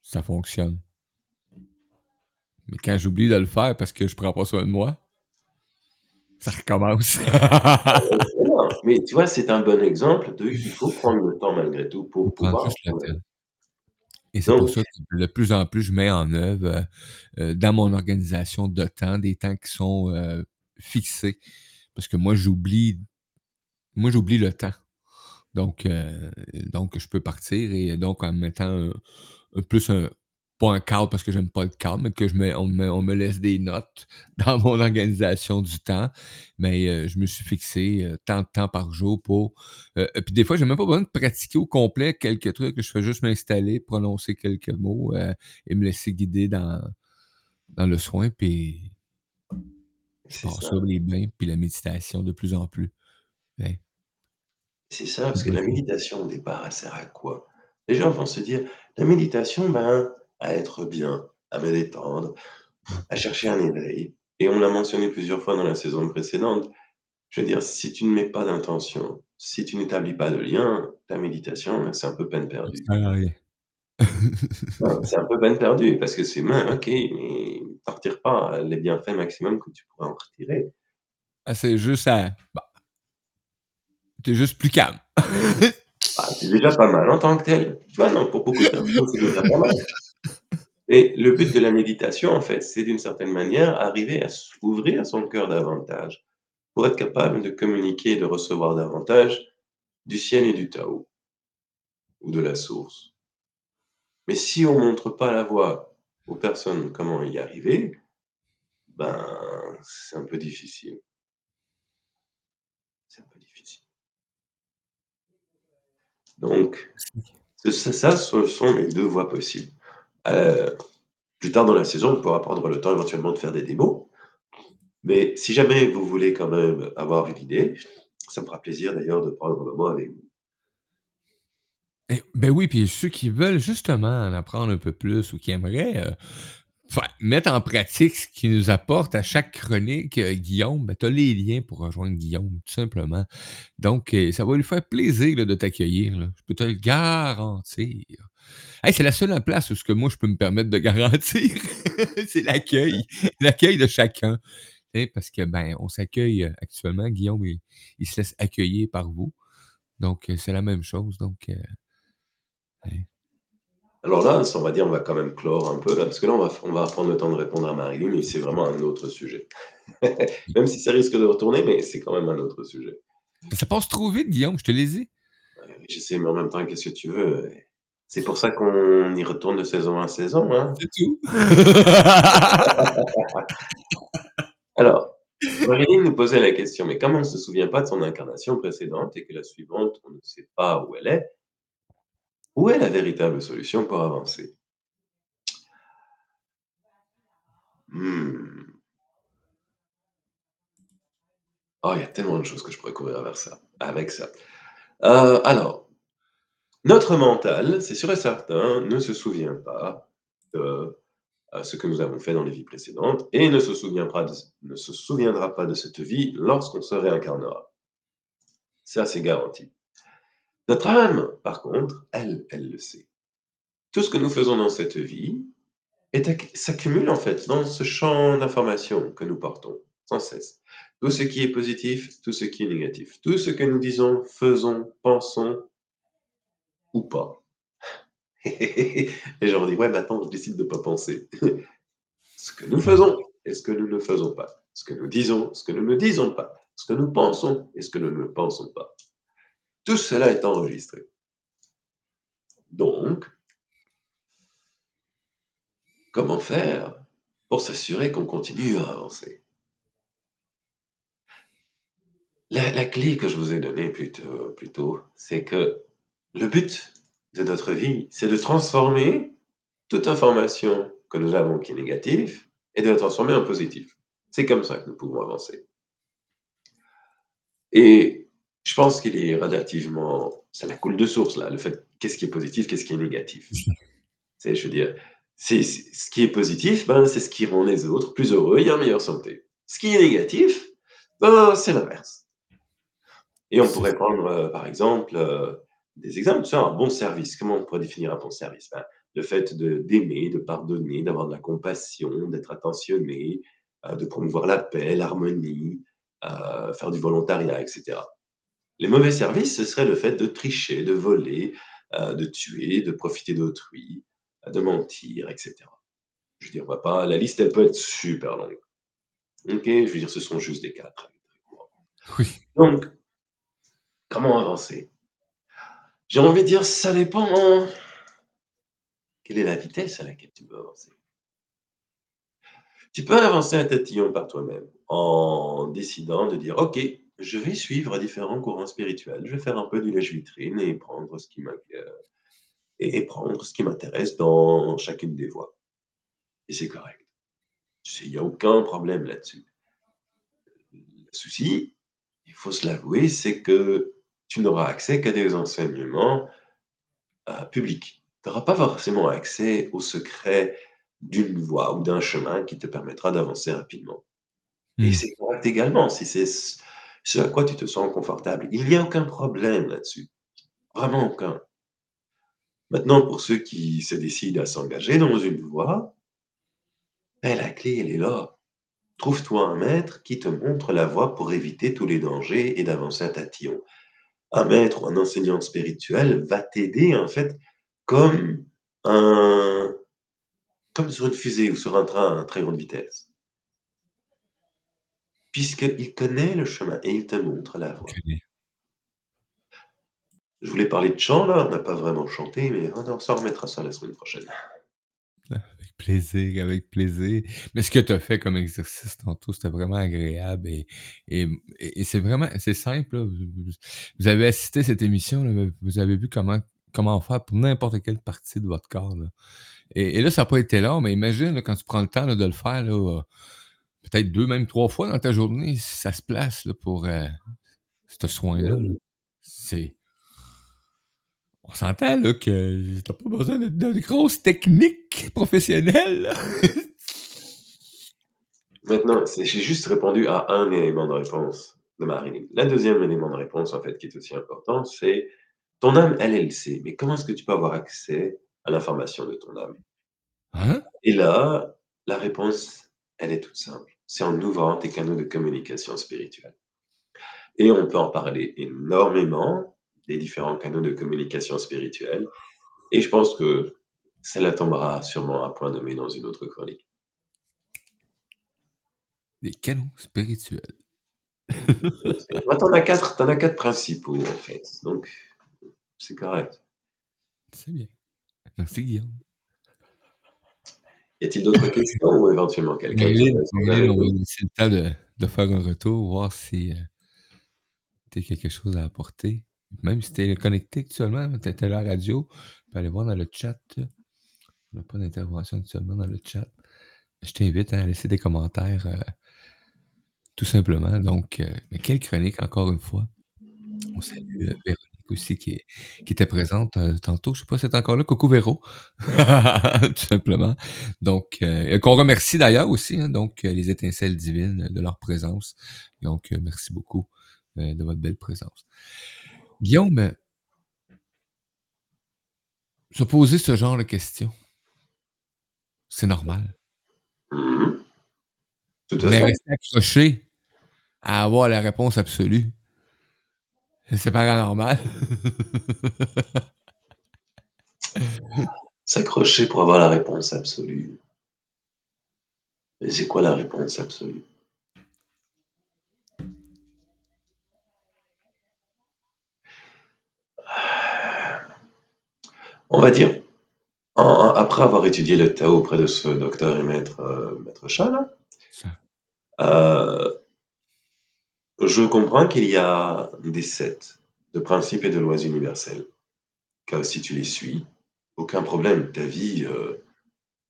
ça fonctionne. Mais quand j'oublie de le faire parce que je ne prends pas soin de moi, ça recommence. Mais tu vois, c'est un bon exemple de il faut prendre le temps malgré tout pour pouvoir. Et c'est pour ça que de plus en plus, je mets en œuvre dans mon organisation de temps, des temps qui sont fixés. Parce que moi, j'oublie le temps. Donc, je peux partir et donc en mettant pas un cadre parce que j'aime pas le cadre, mais que on me laisse des notes dans mon organisation du temps. Mais je me suis fixé tant de temps par jour pour... puis des fois, j'ai même pas besoin de pratiquer au complet quelques trucs. Je fais juste m'installer, prononcer quelques mots et me laisser guider dans le soin. Puis Je pense sur les bains puis la méditation de plus en plus. Ouais. C'est ça, parce que la méditation, au départ, elle sert à quoi? Les gens vont se dire, la méditation, ben, à être bien, à me détendre, à chercher un éveil. Et on l'a mentionné plusieurs fois dans la saison précédente. Je veux dire, si tu ne mets pas d'intention, si tu n'établis pas de lien, ta méditation, c'est un peu peine perdue. Ah, oui. C'est un peu peine perdue, parce que c'est main, ok, mais t'en retires pas les bienfaits maximum que tu pourrais en retirer. Ah, c'est juste à... Bah, t'es juste plus calme. Bah, c'est déjà pas mal en tant que tel. Tu vois, non, pour beaucoup de personnes, c'est déjà pas mal. Et le but de la méditation, en fait, c'est d'une certaine manière arriver à s'ouvrir à son cœur davantage pour être capable de communiquer et de recevoir davantage du ciel et du Tao ou de la source. Mais si on ne montre pas la voie aux personnes comment y arriver, ben, c'est un peu difficile. C'est un peu difficile. Donc, ça, ce sont les deux voies possibles. Plus tard dans la saison, on pourra prendre le temps éventuellement de faire des démos. Mais si jamais vous voulez quand même avoir une idée, ça me fera plaisir d'ailleurs de prendre un moment avec vous. Ben oui, puis ceux qui veulent justement en apprendre un peu plus ou qui aimeraient mettre en pratique ce qui nous apporte à chaque chronique, Guillaume, ben tu as les liens pour rejoindre Guillaume, tout simplement. Donc, ça va lui faire plaisir là, de t'accueillir. Là. Je peux te le garantir. Hey, c'est la seule place où ce que moi, je peux me permettre de garantir. C'est l'accueil. L'accueil de chacun. Parce que ben on s'accueille actuellement. Guillaume, il se laisse accueillir par vous. Donc, c'est la même chose. Donc... Alors là, on va dire, on va quand même clore un peu, là, parce que là, on va prendre le temps de répondre à Marie-Lyne, mais c'est vraiment un autre sujet. Même si ça risque de retourner, mais c'est quand même un autre sujet. Ça passe trop vite, Guillaume, je te l'ai dit. Je sais, mais en même temps, qu'est-ce que tu veux? C'est pour ça qu'on y retourne de saison en saison, hein? C'est tout. Alors, Marie-Lyne nous posait la question, mais comme on ne se souvient pas de son incarnation précédente et que la suivante, on ne sait pas où elle est, où est la véritable solution pour avancer? Oh, il y a tellement de choses que je pourrais courir avec ça. Alors, notre mental, c'est sûr et certain, ne se souvient pas de ce que nous avons fait dans les vies précédentes et ne se souviendra pas de cette vie lorsqu'on se réincarnera. Ça, c'est garanti. Notre âme, par contre, elle le sait. Tout ce que nous faisons dans cette vie s'accumule en fait dans ce champ d'informations que nous portons sans cesse. Tout ce qui est positif, tout ce qui est négatif, tout ce que nous disons, faisons, pensons ou pas. Et j'en dis, ouais, maintenant je décide de ne pas penser. Ce que nous faisons et ce que nous ne faisons pas. Ce que nous disons, ce que nous ne disons pas. Ce que nous pensons et ce que nous ne pensons pas. Tout cela est enregistré. Donc, comment faire pour s'assurer qu'on continue à avancer? La clé que je vous ai donnée plus tôt, c'est que le but de notre vie, c'est de transformer toute information que nous avons qui est négative et de la transformer en positif. C'est comme ça que nous pouvons avancer. Et je pense qu'il est relativement... Ça la coule de source, là, le fait qu'est-ce qui est positif, qu'est-ce qui est négatif. C'est, je veux dire, c'est ce qui est positif, ben, c'est ce qui rend les autres plus heureux et en meilleure santé. Ce qui est négatif, ben, c'est l'inverse. Et on pourrait prendre, par exemple, des exemples. Tu vois, un bon service, comment on pourrait définir un bon service? Ben, le fait d'aimer, de pardonner, d'avoir de la compassion, d'être attentionné, de promouvoir la paix, l'harmonie, faire du volontariat, etc. Les mauvais services, ce serait le fait de tricher, de voler, de tuer, de profiter d'autrui, de mentir, etc. Je veux dire, on va pas... La liste, elle peut être super longue. Ok, je veux dire, ce sont juste des cas. Oui. Donc, comment avancer? J'ai envie de dire, ça dépend. Quelle est la vitesse à laquelle tu peux avancer? Tu peux avancer à tatillon par toi-même en décidant de dire, ok, je vais suivre différents courants spirituels. Je vais faire un peu du lèche-vitrine et prendre ce qui m'intéresse dans chacune des voies. Et c'est correct. Il n'y a aucun problème là-dessus. souci, il faut se l'avouer, c'est que tu n'auras accès qu'à des enseignements publics. Tu n'auras pas forcément accès aux secrets d'une voie ou d'un chemin qui te permettra d'avancer rapidement. Et c'est correct également, si c'est ce à quoi tu te sens confortable. Il n'y a aucun problème là-dessus. Vraiment aucun. Maintenant, pour ceux qui se décident à s'engager dans une voie, ben, la clé, elle est là. Trouve-toi un maître qui te montre la voie pour éviter tous les dangers et d'avancer à tatillon. Un maître ou un enseignant spirituel va t'aider, en fait, comme sur une fusée ou sur un train à très grande vitesse. Puisqu'il connaît le chemin et il te montre la voie. Okay. Je voulais parler de chant, là. On n'a pas vraiment chanté, mais on s'en remettra ça la semaine prochaine. Avec plaisir, avec plaisir. Mais ce que tu as fait comme exercice tantôt, c'était vraiment agréable et c'est vraiment, c'est simple. Là. Vous avez assisté à cette émission, là, vous avez vu comment faire pour n'importe quelle partie de votre corps. Là. Et là, ça n'a pas été long, mais imagine là, quand tu prends le temps là, de le faire, là, peut-être 2, même 3 fois dans ta journée, ça se place là, pour ce soin-là. Là. On s'entend là, que t'as pas besoin de grosses techniques professionnelles. Maintenant, j'ai juste répondu à un élément de réponse de Marie-Lyne. Le deuxième élément de réponse, en fait, qui est aussi important, c'est ton âme, elle sait. Mais comment est-ce que tu peux avoir accès à l'information de ton âme? Hein? Et là, la réponse, elle est toute simple. C'est en ouvrant tes canaux de communication spirituelle. Et on peut en parler énormément, des différents canaux de communication spirituelle. Et je pense que celle-là tombera sûrement à point nommé dans une autre chronique. Des canaux spirituels. Moi, t'en as 4 principaux, en fait. Donc, c'est correct. C'est bien. Merci, Guillaume. Y a-t-il d'autres questions ou éventuellement quelqu'un? C'est le temps de faire un retour, voir si tu as quelque chose à apporter. Même si tu es connecté actuellement, tu es à la radio, tu peux aller voir dans le chat. On n'a pas d'intervention actuellement dans le chat. Je t'invite à laisser des commentaires, tout simplement. Donc, mais quelle chronique, encore une fois. On salue Véronique aussi qui était présente tantôt. Je ne sais pas si elle est encore là. Coucou Véro, tout simplement. Donc, qu'on remercie d'ailleurs aussi, hein, donc les étincelles divines de leur présence. Donc, merci beaucoup de votre belle présence. Guillaume, se poser ce genre de questions, c'est normal. Mm-hmm. Mais rester accroché à avoir la réponse absolue, c'est paranormal. S'accrocher pour avoir la réponse absolue. Mais c'est quoi la réponse absolue? On va dire, après avoir étudié le Tao auprès de ce docteur et maître Sha, je comprends qu'il y a des sets de principes et de lois universelles. Car si tu les suis, aucun problème, ta vie,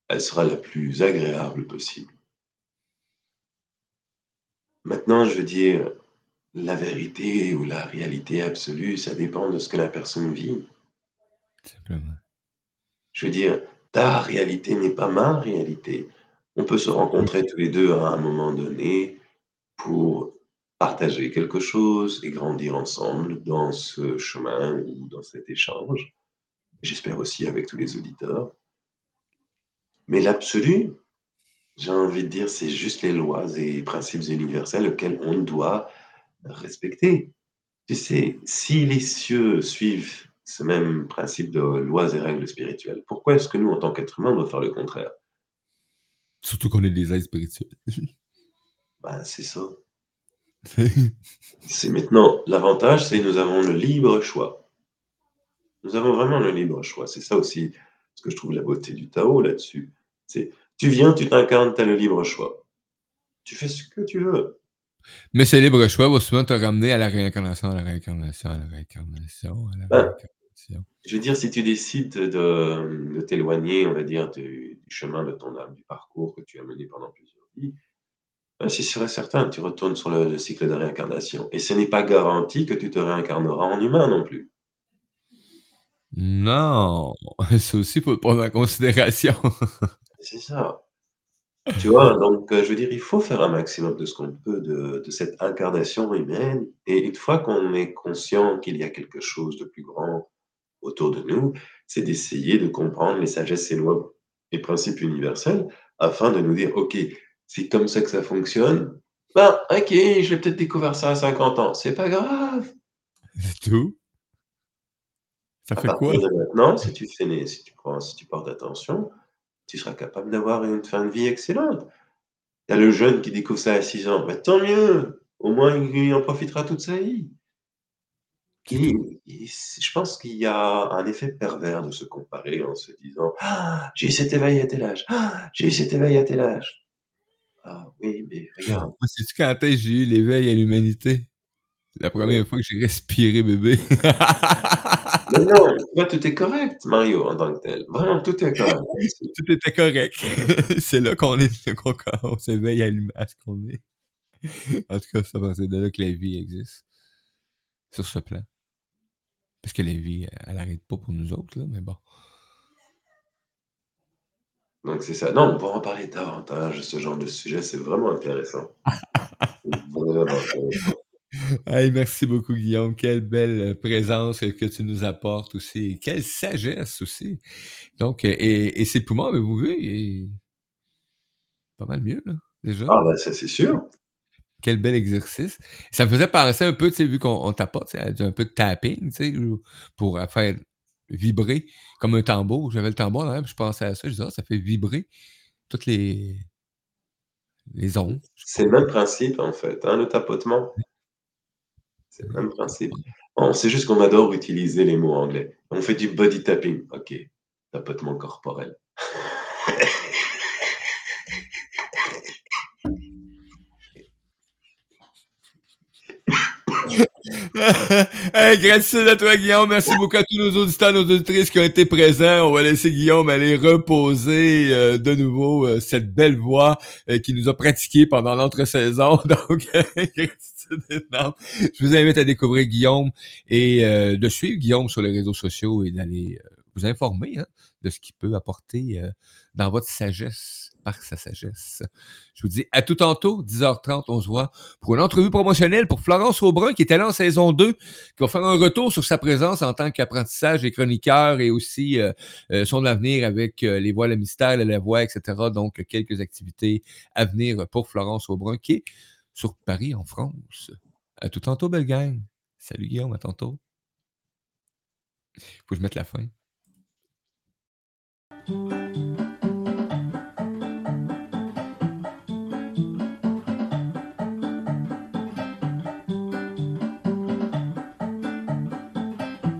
elle sera la plus agréable possible. Maintenant, je veux dire, la vérité ou la réalité absolue, ça dépend de ce que la personne vit. Simplement. Je veux dire, ta réalité n'est pas ma réalité. On peut se rencontrer tous les deux à un moment donné pour partager quelque chose et grandir ensemble dans ce chemin ou dans cet échange. J'espère aussi avec tous les auditeurs. Mais l'absolu, j'ai envie de dire, c'est juste les lois et principes universels auxquels on doit respecter. Tu sais, si les cieux suivent ce même principe de lois et règles spirituelles. Pourquoi est-ce que nous, en tant qu'êtres humains, on doit faire le contraire? Surtout qu'on est des êtres spirituels. Ben, c'est ça. C'est maintenant, l'avantage, c'est que nous avons le libre choix. Nous avons vraiment le libre choix. C'est ça aussi ce que je trouve la beauté du Tao là-dessus. C'est, tu viens, tu t'incarnes, tu as le libre choix. Tu fais ce que tu veux. Mais ce libre choix va souvent te ramener à la réincarnation, à la réincarnation, à la réincarnation, à la réincarnation. Je veux dire, si tu décides de t'éloigner, on va dire, du chemin de ton âme, du parcours que tu as mené pendant plusieurs vies, Ainsi serait certain, tu retournes sur le cycle de réincarnation. Et ce n'est pas garanti que tu te réincarneras en humain non plus. Non, c'est aussi pour prendre en considération. C'est ça. Tu vois, donc je veux dire, il faut faire un maximum de ce qu'on peut de cette incarnation humaine. Et une fois qu'on est conscient qu'il y a quelque chose de plus grand autour de nous, c'est d'essayer de comprendre les sagesses et lois et principes universels afin de nous dire, ok, c'est comme ça que ça fonctionne. Ben, ok, je l'ai peut-être découvert ça à 50 ans. C'est pas grave. C'est tout. Ça fait quoi? Maintenant, si tu portes attention, tu seras capable d'avoir une fin de vie excellente. Il y a le jeune qui découvre ça à 6 ans. Ben, tant mieux. Au moins, il en profitera toute sa vie. Et je pense qu'il y a un effet pervers de se comparer en se disant « Ah, j'ai eu cet éveil à tel âge. Ah, j'ai eu cet éveil à tel âge. » Ah oui, mais regarde. Moi, sais-tu quand j'ai eu l'éveil à l'humanité? La première fois que j'ai respiré, bébé. Mais non, là, tout est correct, Mario, en tant que tel. Vraiment, tout est correct. Tout était correct. C'est là qu'on s'éveille à ce qu'on est. En tout cas, c'est de là que la vie existe. Sur ce plan. Parce que la vie, elle n'arrête pas pour nous autres, là, mais bon. Donc, c'est ça. Non, on pourra en parler davantage. Ce genre de sujet, c'est vraiment intéressant. Hey, merci beaucoup, Guillaume. Quelle belle présence que tu nous apportes aussi. Quelle sagesse aussi. Donc, et c'est pour moi, mais vous voyez, pas mal mieux, là, déjà. Ah, ben, ça, c'est sûr. Quel bel exercice. Ça me faisait penser un peu, tu sais, vu qu'on tapote, un peu de tapping, tu sais, pour faire vibrer comme un tambour. J'avais le tambour là, puis je pensais à ça, je disais, ça fait vibrer toutes les ondes. C'est le même principe, en fait, hein, le tapotement. C'est le même principe. Bon, c'est juste qu'on adore utiliser les mots anglais. On fait du body tapping. OK. Tapotement corporel. Hey, gratitude à toi, Guillaume. Merci beaucoup à tous nos auditeurs, nos auditrices qui ont été présents. On va laisser Guillaume aller reposer de nouveau cette belle voix qu'il nous a pratiquée pendant l'entre-saison. Donc, gratitude énorme. Je vous invite à découvrir Guillaume et de suivre Guillaume sur les réseaux sociaux et d'aller vous informer de ce qu'il peut apporter dans votre sagesse, par sa sagesse. Je vous dis à tout tantôt, 10h30, on se voit pour une entrevue promotionnelle pour Florence Aubrun, qui était là en saison 2, qui va faire un retour sur sa présence en tant qu'apprentissage et chroniqueur et aussi son avenir avec les voies, le mystère, la voix, etc. Donc, quelques activités à venir pour Florence Aubrun, qui est sur Paris, en France. À tout tantôt, belle gang. Salut Guillaume, à tantôt. Faut que je mette la fin.